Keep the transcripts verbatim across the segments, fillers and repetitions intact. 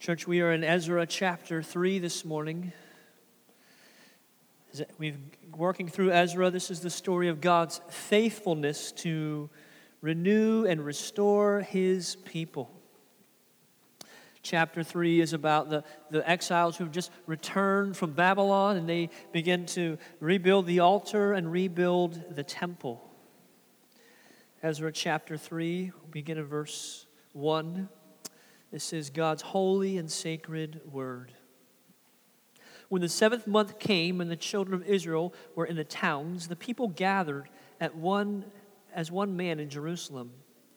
Church, we are in Ezra chapter three this morning. We're working through Ezra. This is the story of God's faithfulness to renew and restore his people. Chapter three is about the, the exiles who have just returned from Babylon, and they begin to rebuild the altar and rebuild the temple. Ezra chapter three, we'll begin in verse one. This is God's holy and sacred word. When the seventh month came and the children of Israel were in the towns, the people gathered at one as one man in Jerusalem.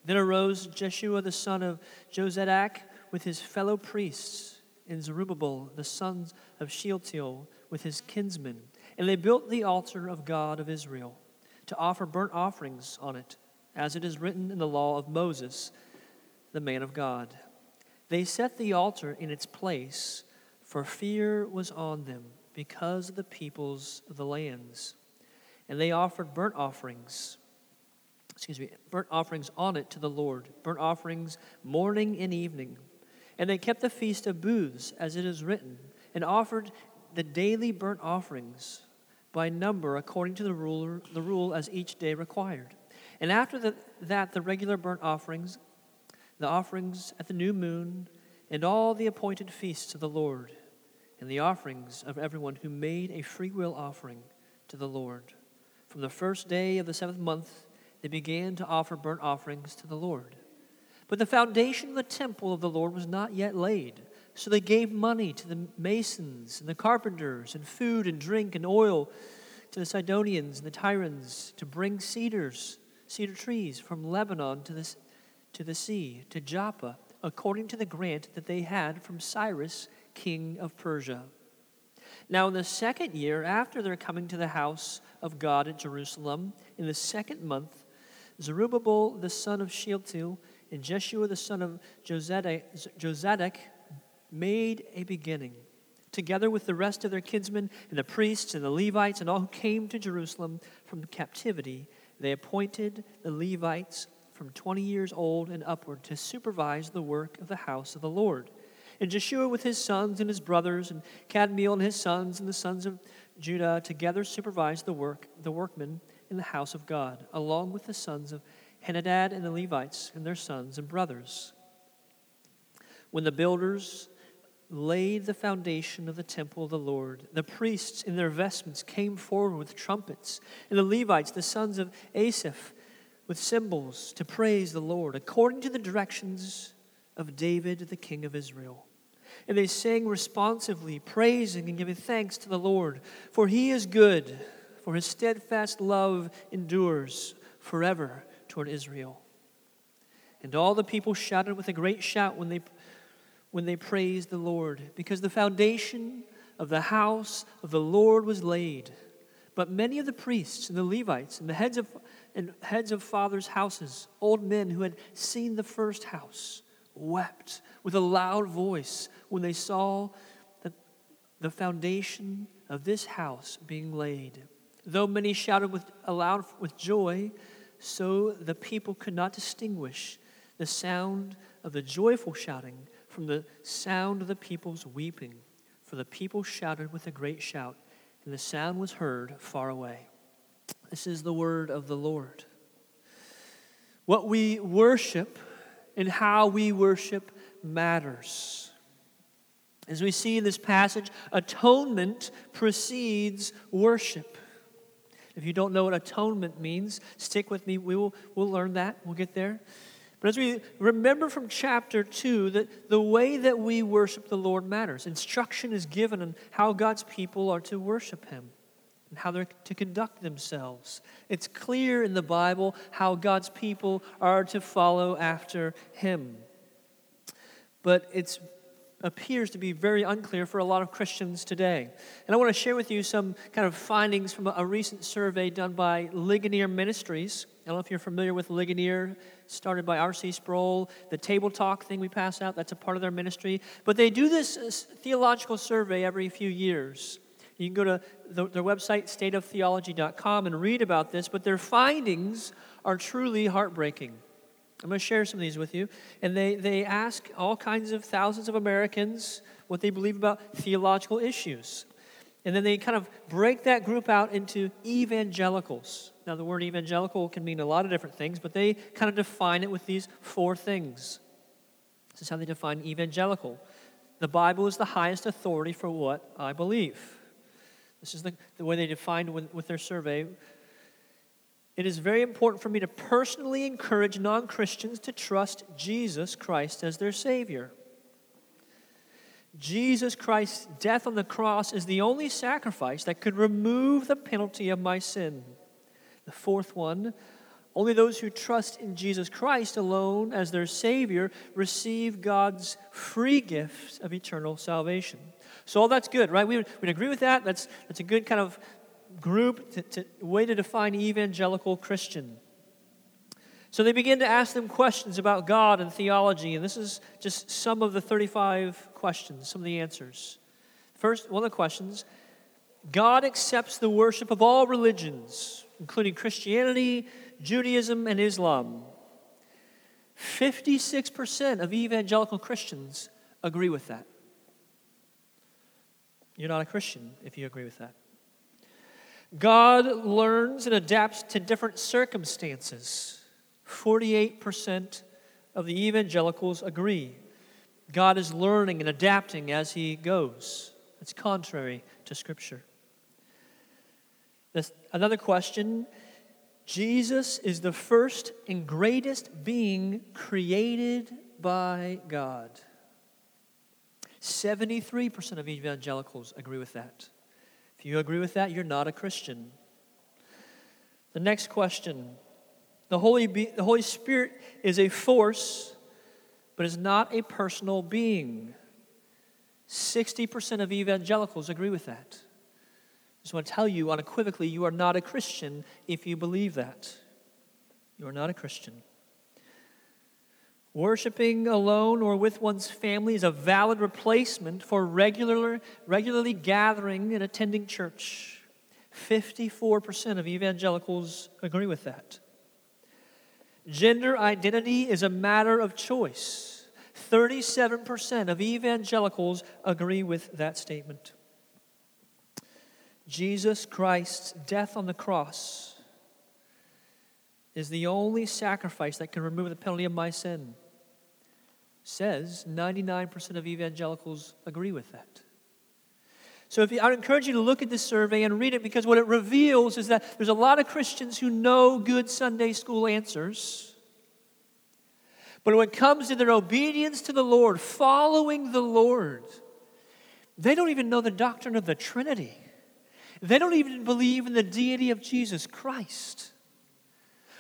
Then arose Jeshua the son of Jozadak with his fellow priests, and Zerubbabel the sons of Shealtiel with his kinsmen. And they built the altar of God of Israel to offer burnt offerings on it, as it is written in the law of Moses, the man of God. They set the altar in its place, for fear was on them because of the peoples of the lands. And they offered burnt offerings, excuse me, burnt offerings on it to the Lord, burnt offerings morning and evening. And they kept the feast of booths, as it is written, and offered the daily burnt offerings by number according to the ruler, the rule as each day required. And after the, that, the regular burnt offerings, the offerings at the new moon, and all the appointed feasts of the Lord, and the offerings of everyone who made a freewill offering to the Lord. From the first day of the seventh month, they began to offer burnt offerings to the Lord. But the foundation of the temple of the Lord was not yet laid, so they gave money to the masons and the carpenters, and food and drink and oil to the Sidonians and the Tyrians, to bring cedars, cedar trees from Lebanon to the, to the sea, to Joppa, according to the grant that they had from Cyrus, king of Persia. Now in the second year, after their coming to the house of God at Jerusalem, in the second month, Zerubbabel the son of Shealtiel and Jeshua the son of Jozadak, Jozadak made a beginning, together with the rest of their kinsmen and the priests and the Levites and all who came to Jerusalem from the captivity. They appointed the Levites from twenty years old and upward to supervise the work of the house of the Lord. And Jeshua with his sons and his brothers, and Cadmiel and his sons and the sons of Judah, together supervised the work, the workmen in the house of God, along with the sons of Hanadad and the Levites and their sons and brothers. When the builders laid the foundation of the temple of the Lord, the priests in their vestments came forward with trumpets, and the Levites, the sons of Asaph, with cymbals to praise the Lord, according to the directions of David, the king of Israel. And they sang responsively, praising and giving thanks to the Lord, for he is good, for his steadfast love endures forever toward Israel. And all the people shouted with a great shout when they, when they praised the Lord, because the foundation of the house of the Lord was laid. But many of the priests and the Levites and the heads of and heads of fathers' houses, old men who had seen the first house, wept with a loud voice when they saw the, the foundation of this house being laid. Though many shouted with aloud with joy, so the people could not distinguish the sound of the joyful shouting from the sound of the people's weeping. For the people shouted with a great shout, and the sound was heard far away. This is the word of the Lord. What we worship and how we worship matters. As we see in this passage, atonement precedes worship. If you don't know what atonement means, stick with me. We will, we'll learn that. We'll get there. But as we remember from chapter two, that the way that we worship the Lord matters. Instruction is given on how God's people are to worship him and how they're to conduct themselves. It's clear in the Bible how God's people are to follow after him. But it appears to be very unclear for a lot of Christians today. And I want to share with you some kind of findings from a recent survey done by Ligonier Ministries. I don't know if you're familiar with Ligonier, started by R C Sproul. The table talk thing we pass out, that's a part of their ministry. But they do this theological survey every few years. You can go to their website, state of theology dot com, and read about this, but their findings are truly heartbreaking. I'm going to share some of these with you. And they, they ask all kinds of thousands of Americans what they believe about theological issues. And then they kind of break that group out into evangelicals. Now, the word evangelical can mean a lot of different things, but they kind of define it with these four things. This is how they define evangelical. The Bible is the highest authority for what I believe. This is the, the way they defined with, with their survey. It is very important for me to personally encourage non-Christians to trust Jesus Christ as their Savior. Jesus Christ's death on the cross is the only sacrifice that could remove the penalty of my sin. The fourth one, only those who trust in Jesus Christ alone as their Savior receive God's free gift of eternal salvation. So all that's good, right? We would we'd agree with that. That's, that's a good kind of group, to, to, way to define evangelical Christian. So they begin to ask them questions about God and theology, and this is just some of the thirty-five questions, some of the answers. First, one of the questions, God accepts the worship of all religions, including Christianity, Judaism, and Islam. fifty-six percent of evangelical Christians agree with that. You're not a Christian if you agree with that. God learns and adapts to different circumstances. forty-eight percent of the evangelicals agree. God is learning and adapting as he goes. That's contrary to Scripture. This, another question. Jesus is the first and greatest being created by God. seventy-three percent of evangelicals agree with that. If you agree with that, you're not a Christian. The next question. The Holy, be- the Holy Spirit is a force, but is not a personal being. sixty percent of evangelicals agree with that. I just want to tell you unequivocally, you are not a Christian if you believe that. You are not a Christian. Worshipping alone or with one's family is a valid replacement for regular, regularly gathering and attending church. fifty-four percent of evangelicals agree with that. Gender identity is a matter of choice. thirty-seven percent of evangelicals agree with that statement. Jesus Christ's death on the cross is the only sacrifice that can remove the penalty of my sin, says ninety-nine percent of evangelicals agree with that. So if you, I would encourage you to look at this survey and read it, because what it reveals is that there's a lot of Christians who know good Sunday school answers. But when it comes to their obedience to the Lord, following the Lord, they don't even know the doctrine of the Trinity. They don't even believe in the deity of Jesus Christ,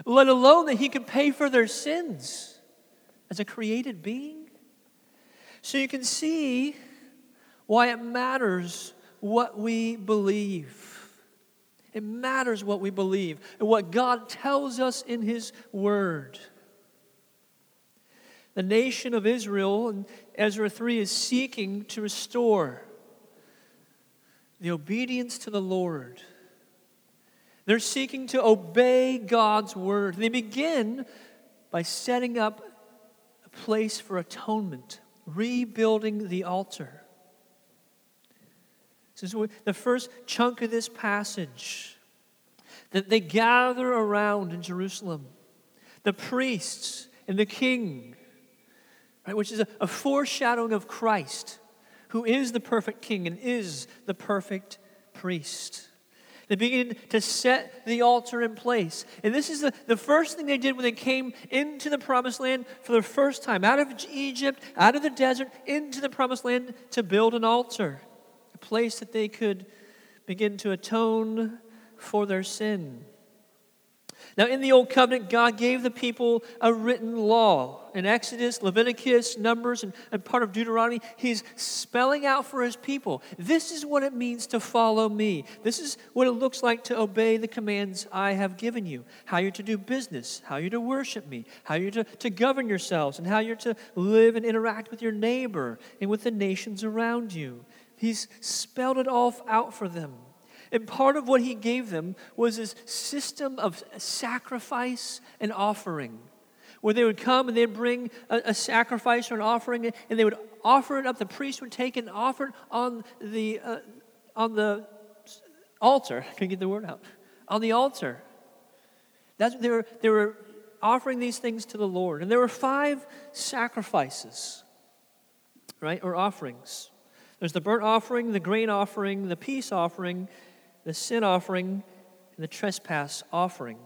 let alone that he can pay for their sins as a created being. So you can see why it matters what we believe. It matters what we believe and what God tells us in his word. The nation of Israel in Ezra three is seeking to restore the obedience to the Lord. They're seeking to obey God's word. They begin by setting up a place for atonement, rebuilding the altar. This is the first chunk of this passage, that they gather around in Jerusalem, the priests and the king, right, which is a, a foreshadowing of Christ, who is the perfect king and is the perfect priest. They begin to set the altar in place. And this is the, the first thing they did when they came into the promised land for the first time, out of Egypt, out of the desert, into the promised land, to build an altar, place that they could begin to atone for their sin. Now, in the Old Covenant, God gave the people a written law. In Exodus, Leviticus, Numbers, and, and part of Deuteronomy, he's spelling out for his people, this is what it means to follow me. This is what it looks like to obey the commands I have given you. How you're to do business, how you're to worship me, how you're to, to govern yourselves, and how you're to live and interact with your neighbor and with the nations around you. He's spelled it all out for them. And part of what he gave them was this system of sacrifice and offering, where they would come and they'd bring a, a sacrifice or an offering, and they would offer it up. The priest would take it and offer it on the uh, on the altar. I couldn't get the word out. On the altar. That's they were they were offering these things to the Lord, and there were five sacrifices, right, or offerings. There's the burnt offering, the grain offering, the peace offering, the sin offering, and the trespass offering.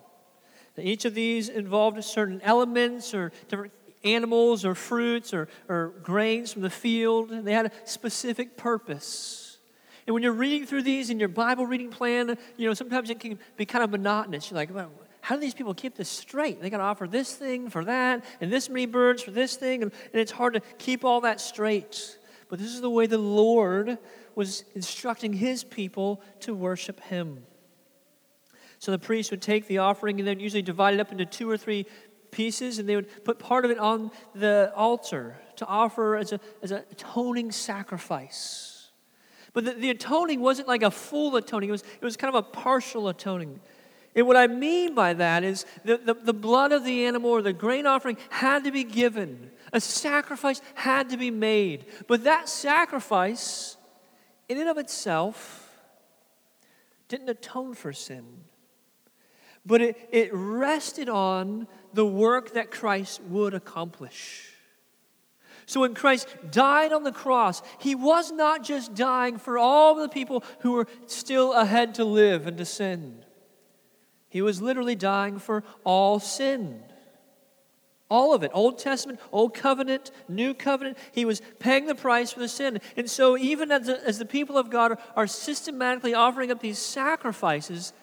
Now, each of these involved certain elements or different animals or fruits or, or grains from the field. And they had a specific purpose. And when you're reading through these in your Bible reading plan, you know, sometimes it can be kind of monotonous. You're like, well, how do these people keep this straight? They got to offer this thing for that and this many birds for this thing. And, and it's hard to keep all that straight. But this is the way the Lord was instructing his people to worship him. So the priest would take the offering and then usually divide it up into two or three pieces, and they would put part of it on the altar to offer as a as an atoning sacrifice. But the, the atoning wasn't like a full atoning. It was, it was kind of a partial atoning. And what I mean by that is the, the, the blood of the animal or the grain offering had to be given. A sacrifice had to be made. But that sacrifice, in and of itself, didn't atone for sin. But it, it rested on the work that Christ would accomplish. So when Christ died on the cross, he was not just dying for all the people who were still ahead to live and to sin. He was literally dying for all sin. All of it. Old Testament, Old Covenant, New Covenant. He was paying the price for the sin. And so even as the, as the people of God are, are systematically offering up these sacrifices,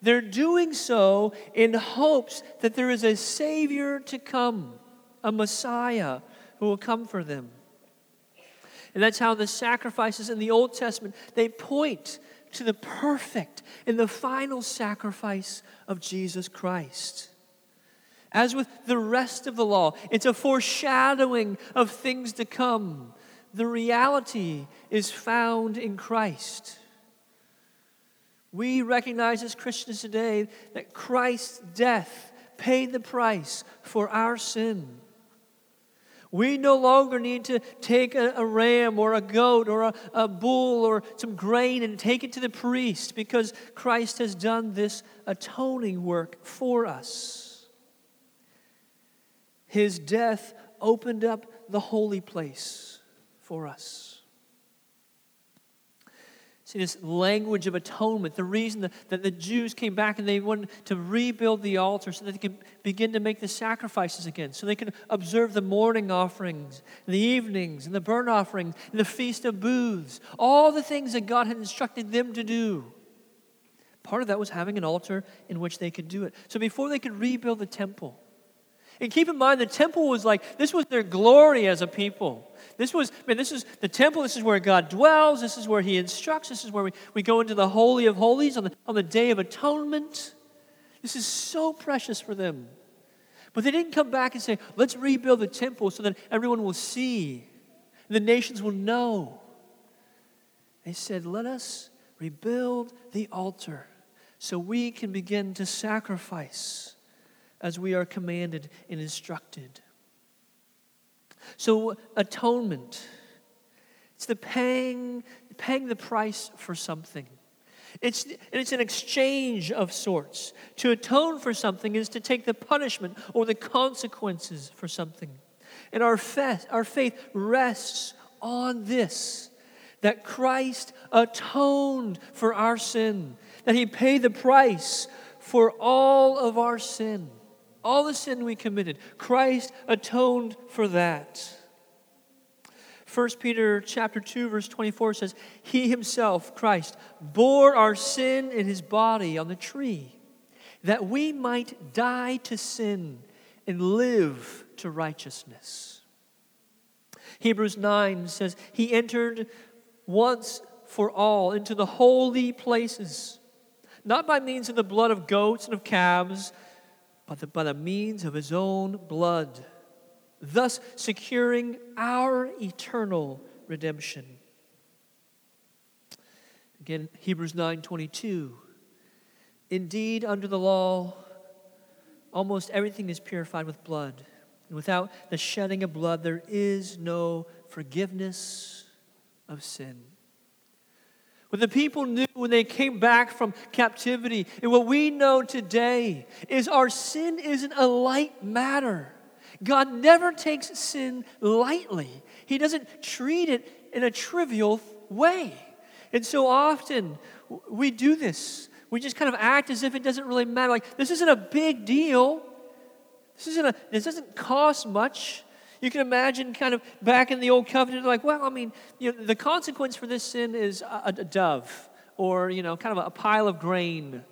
they're doing so in hopes that there is a Savior to come, a Messiah who will come for them. And that's how the sacrifices in the Old Testament, they point to the perfect and the final sacrifice of Jesus Christ. As with the rest of the law, it's a foreshadowing of things to come. The reality is found in Christ. We recognize as Christians today that Christ's death paid the price for our sin. We no longer need to take a, a ram or a goat or a, a bull or some grain and take it to the priest, because Christ has done this atoning work for us. His death opened up the holy place for us. See, this language of atonement, the reason that, that the Jews came back and they wanted to rebuild the altar so that they could begin to make the sacrifices again, so they could observe the morning offerings, and the evenings, and the burnt offerings, and the Feast of Booths, all the things that God had instructed them to do. Part of that was having an altar in which they could do it. So before they could rebuild the temple, and keep in mind, the temple was like, this was their glory as a people. This was, man, this is the temple, this is where God dwells, this is where he instructs, this is where we, we go into the Holy of Holies on the, on the Day of Atonement. This is so precious for them. But they didn't come back and say, let's rebuild the temple so that everyone will see, and the nations will know. They said, let us rebuild the altar so we can begin to sacrifice as we are commanded and instructed. So atonement, it's the paying, paying the price for something. It's, it's an exchange of sorts. To atone for something is to take the punishment or the consequences for something. And our, fe- our faith rests on this, that Christ atoned for our sin, that he paid the price for all of our sin. All the sin we committed, Christ atoned for that. First Peter chapter two, verse twenty-four says, he himself, Christ, bore our sin in his body on the tree, that we might die to sin and live to righteousness. Hebrews nine says, he entered once for all into the holy places, not by means of the blood of goats and of calves, but the, by the means of his own blood, thus securing our eternal redemption. Again, Hebrews nine twenty-two. Indeed, under the law, almost everything is purified with blood. And without the shedding of blood, there is no forgiveness of sin. What the people knew when they came back from captivity, and what we know today, is our sin isn't a light matter. God never takes sin lightly. He doesn't treat it in a trivial way. And so often, we do this. We just kind of act as if it doesn't really matter. Like, this isn't a big deal. This isn't a, this doesn't cost much. You can imagine kind of back in the Old Covenant, like, well, I mean, you know, the consequence for this sin is a, a dove or, you know, kind of a pile of grain.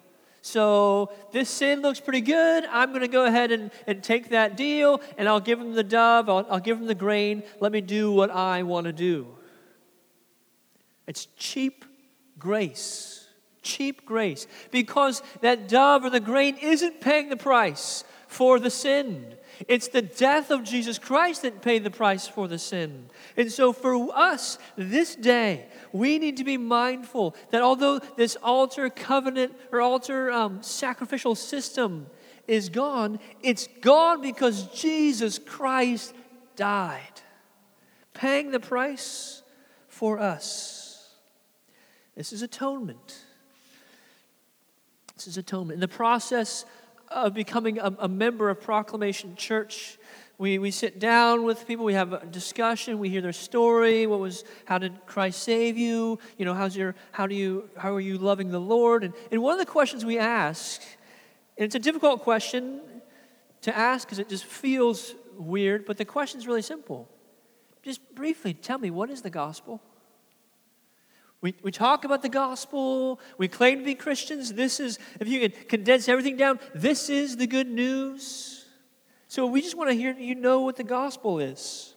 So this sin looks pretty good. I'm going to go ahead and, and take that deal, and I'll give him the dove. I'll, I'll give him the grain. Let me do what I want to do. It's cheap grace. Cheap grace. Because that dove or the grain isn't paying the price for the sin. It's the death of Jesus Christ that paid the price for the sin. And so for us, this day, we need to be mindful that although this altar covenant or altar um, sacrificial system is gone, it's gone because Jesus Christ died, paying the price for us. This is atonement. This is atonement. In the process of becoming a, a member of Proclamation Church, we we sit down with people, we have a discussion, we hear their story. What was, how did Christ save you? You know, how's your, how do you, how are you loving the Lord? And and one of the questions we ask, and it's a difficult question to ask because it just feels weird, but the question's really simple. Just briefly tell me, what is the gospel? We we talk about the gospel. We claim to be Christians. This is, if you can condense everything down, this is the good news. So we just want to hear you know what the gospel is.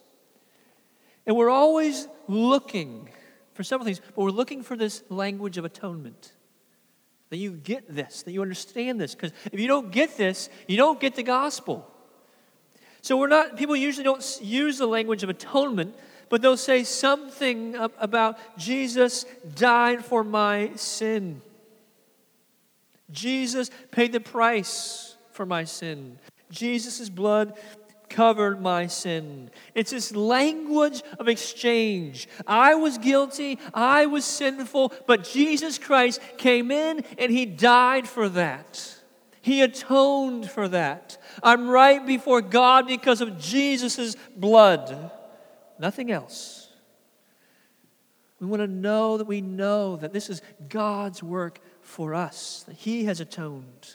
And we're always looking for several things, but we're looking for this language of atonement. That you get this, that you understand this. Because if you don't get this, you don't get the gospel. So we're not, people usually don't use the language of atonement, but they'll say something about Jesus died for my sin. Jesus paid the price for my sin. Jesus' blood covered my sin. It's this language of exchange. I was guilty, I was sinful, but Jesus Christ came in and He died for that. He atoned for that. I'm right before God because of Jesus' blood. Nothing else. We want to know that we know that this is God's work for us, that He has atoned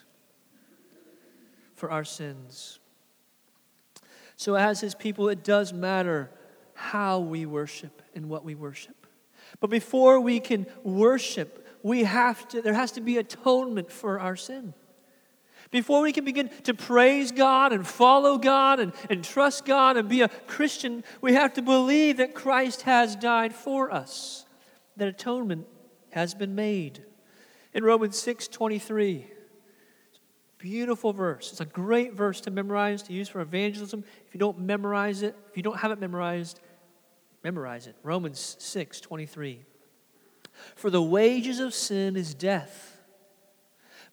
for our sins. So as His people, it does matter how we worship and what we worship. But before we can worship, we have to, there has to be atonement for our sin. Before we can begin to praise God and follow God and, and trust God and be a Christian, we have to believe that Christ has died for us, that atonement has been made. In Romans six twenty-three, beautiful verse. It's a great verse to memorize, to use for evangelism. If you don't memorize it, if you don't have it memorized, memorize it. Romans six twenty-three. For the wages of sin is death,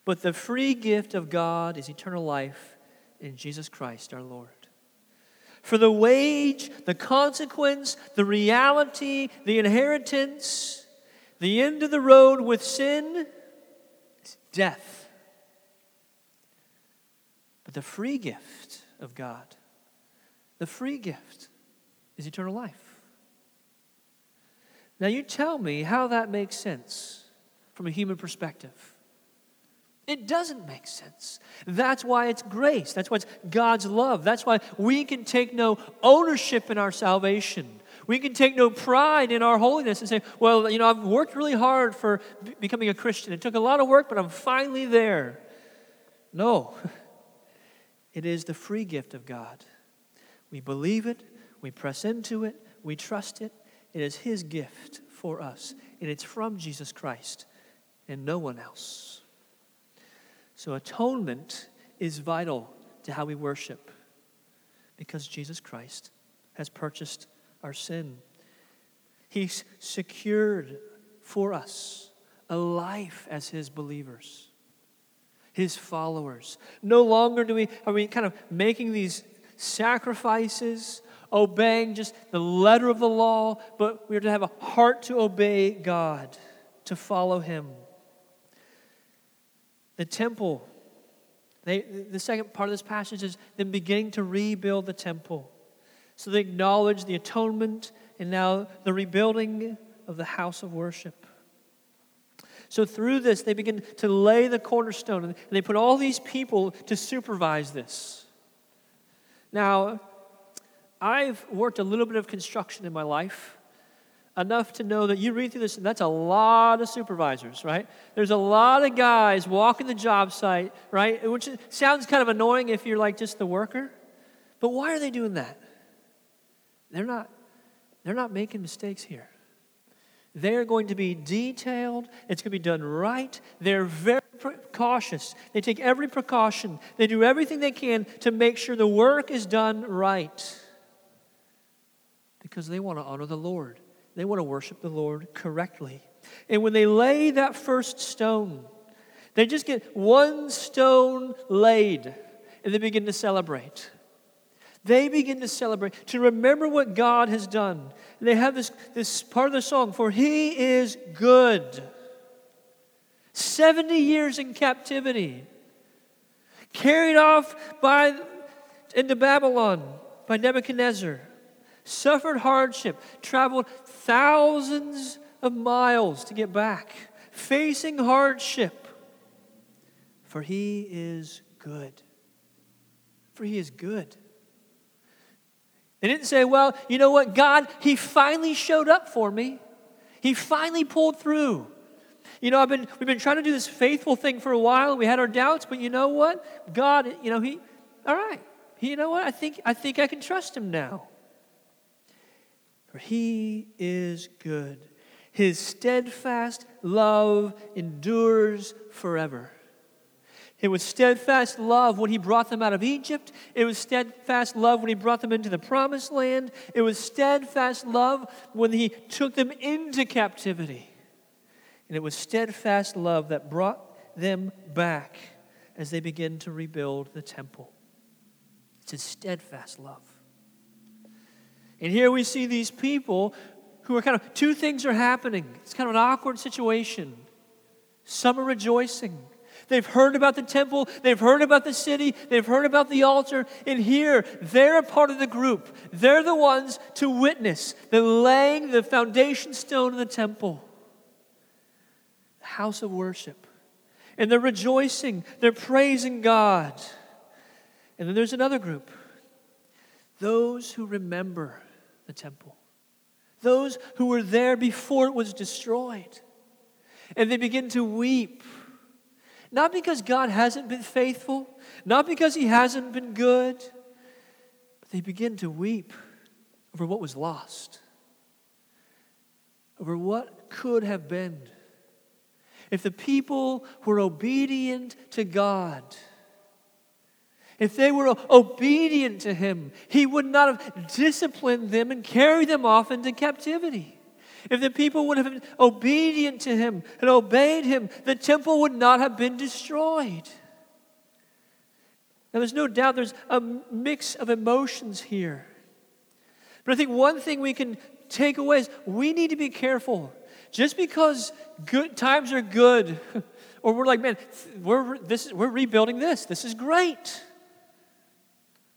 but the free gift of God is eternal life in Jesus Christ our Lord. For the wage, the consequence, the reality, the inheritance, the end of the road with sin is death. But the free gift of God, the free gift is eternal life. Now you tell me how that makes sense from a human perspective. It doesn't make sense. That's why it's grace. That's why it's God's love. That's why we can take no ownership in our salvation. We can take no pride in our holiness and say, well, you know, I've worked really hard for b- becoming a Christian. It took a lot of work, but I'm finally there. No. It is the free gift of God. We believe it. We press into it. We trust it. It is His gift for us. And it's from Jesus Christ and no one else. So atonement is vital to how we worship because Jesus Christ has purchased our sin. He's secured for us a life as His believers. his followers. No longer do we, are we kind of making these sacrifices, obeying just the letter of the law, but we're to have a heart to obey God, to follow him. The temple, they, the second part of this passage is them beginning to rebuild the temple. So they acknowledge the atonement and now the rebuilding of the house of worship. So through this, they begin to lay the cornerstone, and they put all these people to supervise this. Now, I've worked a little bit of construction in my life, enough to know that you read through this, and that's a lot of supervisors, right? There's a lot of guys walking the job site, right? Which sounds kind of annoying if you're like just the worker, but why are they doing that? They're not, they're not making mistakes here. They're going to be detailed. It's going to be done right. They're very cautious. They take every precaution. They do everything they can to make sure the work is done right, because they want to honor the Lord. They want to worship the Lord correctly. And when they lay that first stone, they just get one stone laid, and they begin to celebrate. They begin to celebrate, to remember what God has done. And they have this, this part of the song, "For he is good." seventy years in captivity, carried off by into Babylon by Nebuchadnezzar, suffered hardship, traveled thousands of miles to get back, facing hardship. For he is good. For he is good. They didn't say, well, you know what, God, he finally showed up for me. He finally pulled through. You know, I've been we've been trying to do this faithful thing for a while. We had our doubts, but you know what? God, you know, he, all right. He, you know what? I think I think I can trust him now. For he is good. His steadfast love endures forever. It was steadfast love when he brought them out of Egypt. It was steadfast love when he brought them into the promised land. It was steadfast love when he took them into captivity. And it was steadfast love that brought them back as they begin to rebuild the temple. It's his steadfast love. And here we see these people who are kind of, two things are happening. It's kind of an awkward situation. Some are rejoicing. They've heard about the temple. They've heard about the city. They've heard about the altar. And here, they're a part of the group. They're the ones to witness the laying the foundation stone of the temple, the house of worship. And they're rejoicing. They're praising God. And then there's another group. Those who remember the temple, those who were there before it was destroyed, and they begin to weep, not because God hasn't been faithful, not because he hasn't been good, but they begin to weep over what was lost, over what could have been. If the people were obedient to God, if they were obedient to him, he would not have disciplined them and carried them off into captivity. If the people would have been obedient to him and obeyed him, the temple would not have been destroyed. Now, there's no doubt there's a mix of emotions here. But I think one thing we can take away is we need to be careful. Just because good times are good, or we're like, man, we're, this is, we're rebuilding this. This is great.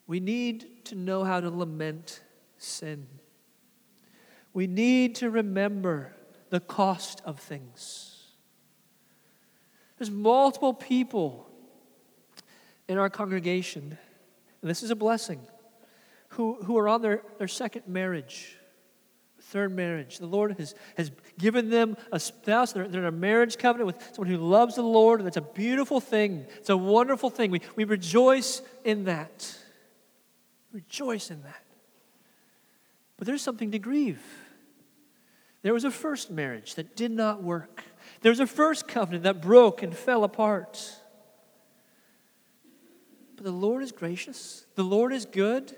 We need to know how to lament sin. We need to remember the cost of things. There's multiple people in our congregation, and this is a blessing, who, who are on their, their second marriage, third marriage. The Lord has, has given them a spouse. They're, they're in a marriage covenant with someone who loves the Lord, and that's a beautiful thing. It's a wonderful thing. We, we rejoice in that. Rejoice in that. But there's something to grieve. There was a first marriage that did not work. There was a first covenant that broke and fell apart. But the Lord is gracious. The Lord is good.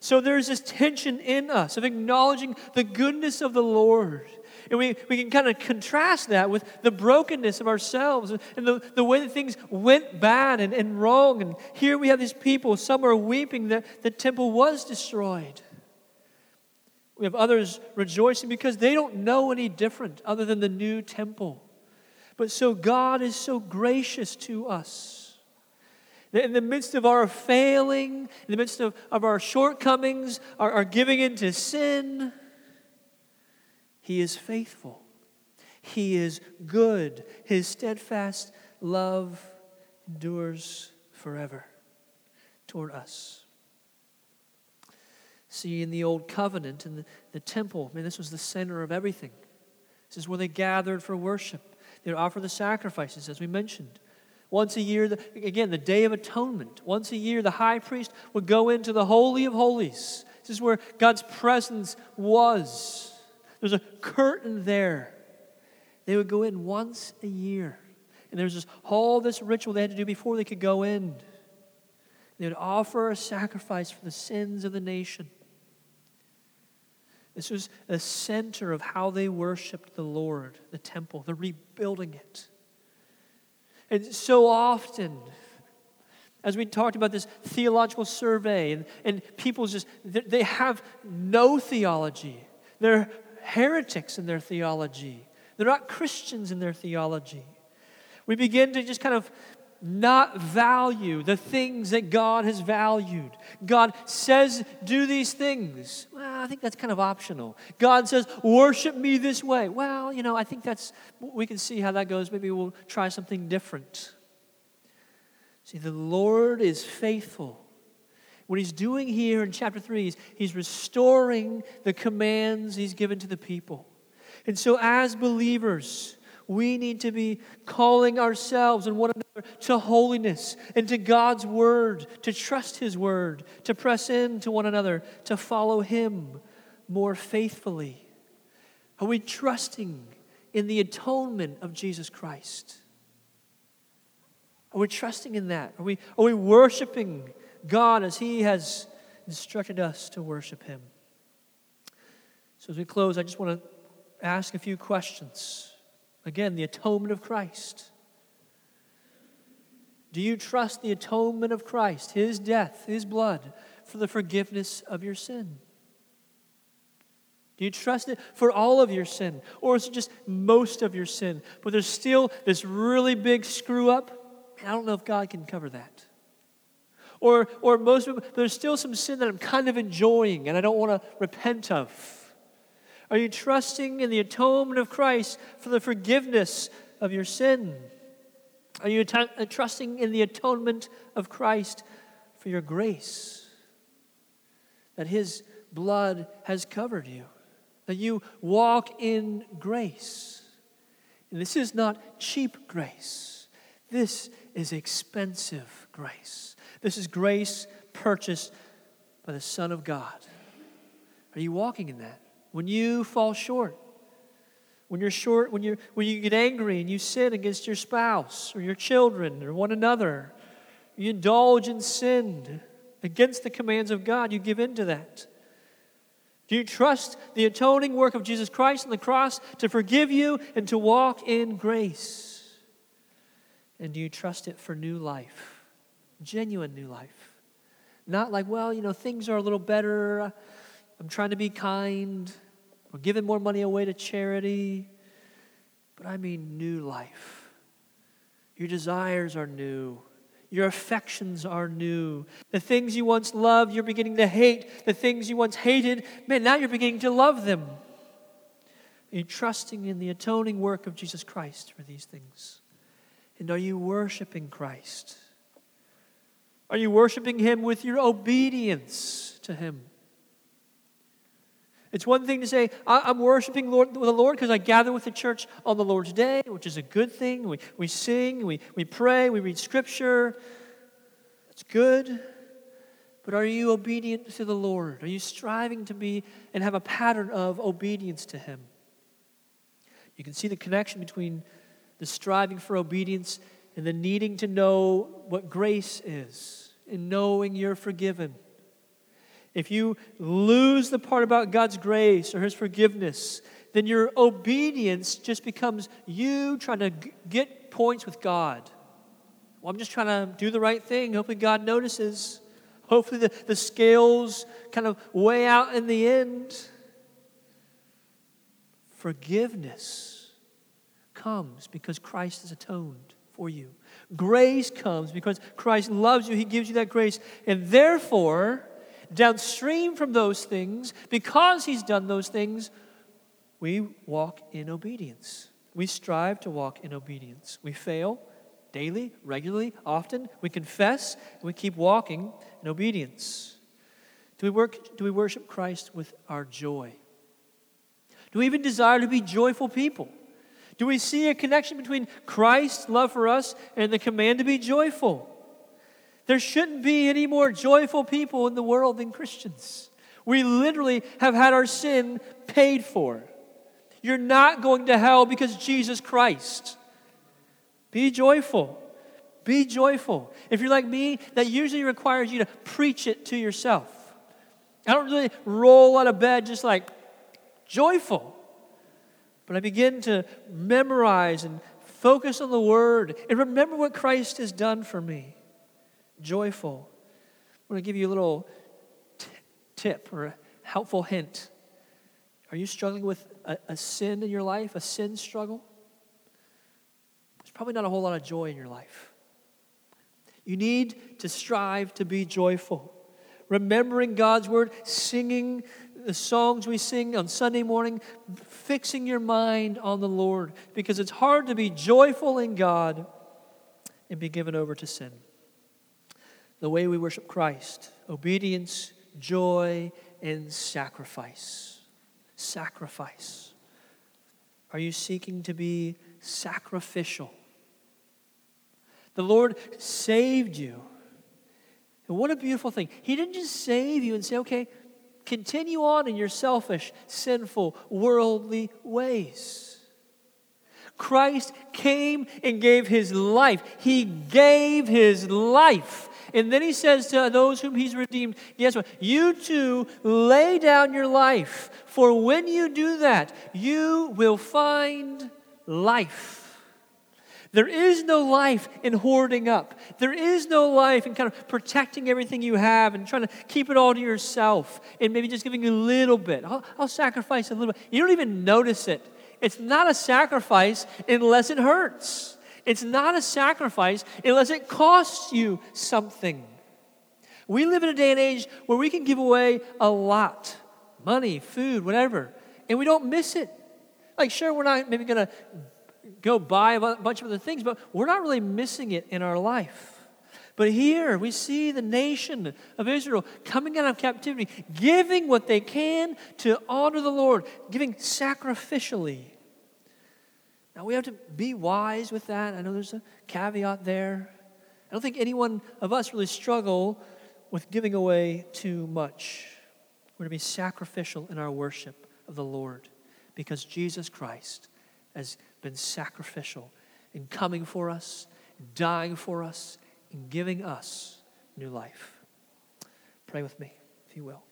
So there's this tension in us of acknowledging the goodness of the Lord. And we, we can kind of contrast that with the brokenness of ourselves and the, the way that things went bad and, and wrong. And here we have these people, some are weeping that the temple was destroyed. We have others rejoicing because they don't know any different other than the new temple. But so God is so gracious to us. That in the midst of our failing, in the midst of, of our shortcomings, our, our giving into sin, He is faithful. He is good. His steadfast love endures forever toward us. See, in the Old Covenant, in the, the temple, man, this was the center of everything. This is where they gathered for worship. They would offer the sacrifices, as we mentioned. Once a year, the, again, the Day of Atonement. Once a year, the high priest would go into the Holy of Holies. This is where God's presence was. There's a curtain there. They would go in once a year. And there's this all this ritual they had to do before they could go in. They would offer a sacrifice for the sins of the nation. This was a center of how they worshiped the Lord, the temple, the rebuilding it. And so often, as we talked about this theological survey, and, and people just, they have no theology. They're heretics in their theology. They're not Christians in their theology. We begin to just kind of not value the things that God has valued. God says, do these things. Well, I think that's kind of optional. God says, worship me this way. Well, you know, I think that's, we can see how that goes. Maybe we'll try something different. See, the Lord is faithful. What he's doing here in chapter three is he's restoring the commands he's given to the people. And so as believers, we need to be calling ourselves and one another to holiness and to God's word, to trust his word, to press in to one another, to follow him more faithfully. Are we trusting in the atonement of Jesus Christ? Are we trusting in that? Are we, are we worshiping God as he has instructed us to worship him? So as we close, I just want to ask a few questions. Again, the atonement of Christ. Do you trust the atonement of Christ, his death, his blood, for the forgiveness of your sin? Do you trust it for all of your sin? Or is it just most of your sin? But there's still this really big screw up. I don't know if God can cover that. Or or most of them, there's still some sin that I'm kind of enjoying and I don't want to repent of. Are you trusting in the atonement of Christ for the forgiveness of your sin? Are you t- trusting in the atonement of Christ for your grace? That his blood has covered you. That you walk in grace. And this is not cheap grace. This is expensive grace. This is grace purchased by the Son of God. Are you walking in that? When you fall short, when you're short, when you when you get angry and you sin against your spouse or your children or one another, you indulge in sin against the commands of God, you give in to that. Do you trust the atoning work of Jesus Christ on the cross to forgive you and to walk in grace? And do you trust it for new life? Genuine new life. Not like, well, you know, things are a little better. I'm trying to be kind. We're giving more money away to charity. But I mean new life. Your desires are new. Your affections are new. The things you once loved, you're beginning to hate. The things you once hated, man, now you're beginning to love them. Are you trusting in the atoning work of Jesus Christ for these things? And are you worshiping Christ? Are you worshiping him with your obedience to him? It's one thing to say, I'm worshiping Lord, the Lord because I gather with the church on the Lord's day, which is a good thing. We, we sing, we, we pray, we read scripture. That's good. But are you obedient to the Lord? Are you striving to be and have a pattern of obedience to him? You can see the connection between the striving for obedience and the needing to know what grace is, in knowing you're forgiven, If you lose the part about God's grace or His forgiveness, then your obedience just becomes you trying to g- get points with God. Well, I'm just trying to do the right thing, hoping God notices. Hopefully the, the scales kind of weigh out in the end. Forgiveness comes because Christ has atoned for you. Grace comes because Christ loves you. He gives you that grace. And therefore, downstream from those things, because He's done those things, we walk in obedience. We strive to walk in obedience. We fail daily, regularly, often. We confess, and we keep walking in obedience. Do we work? Do we worship Christ with our joy? Do we even desire to be joyful people? Do we see a connection between Christ's love for us and the command to be joyful? There shouldn't be any more joyful people in the world than Christians. We literally have had our sin paid for. You're not going to hell because Jesus Christ. Be joyful. Be joyful. If you're like me, that usually requires you to preach it to yourself. I don't really roll out of bed just like joyful. But I begin to memorize and focus on the Word and remember what Christ has done for me. Joyful. I'm going to give you a little t- tip or a helpful hint. Are you struggling with a, a sin in your life, a sin struggle? There's probably not a whole lot of joy in your life. You need to strive to be joyful. Remembering God's Word, singing the songs we sing on Sunday morning, fixing your mind on the Lord, because it's hard to be joyful in God and be given over to sin. The way we worship Christ: obedience, joy, and sacrifice. Sacrifice. Are you seeking to be sacrificial? The Lord saved you. And what a beautiful thing. He didn't just save you and say, okay, continue on in your selfish, sinful, worldly ways. Christ came and gave His life. He gave His life. And then He says to those whom He's redeemed, guess what? You too lay down your life. For when you do that, you will find life. There is no life in hoarding up. There is no life in kind of protecting everything you have and trying to keep it all to yourself and maybe just giving a little bit. I'll, I'll sacrifice a little bit. You don't even notice it. It's not a sacrifice unless it hurts. It's not a sacrifice unless it costs you something. We live in a day and age where we can give away a lot, money, food, whatever, and we don't miss it. Like, sure, we're not maybe going to go buy a bunch of other things, but we're not really missing it in our life. But here we see the nation of Israel coming out of captivity, giving what they can to honor the Lord, giving sacrificially. Now, we have to be wise with that. I know there's a caveat there. I don't think anyone of us really struggle with giving away too much. We're to be sacrificial in our worship of the Lord because Jesus Christ has been sacrificial in coming for us, dying for us, and giving us new life. Pray with me, if you will.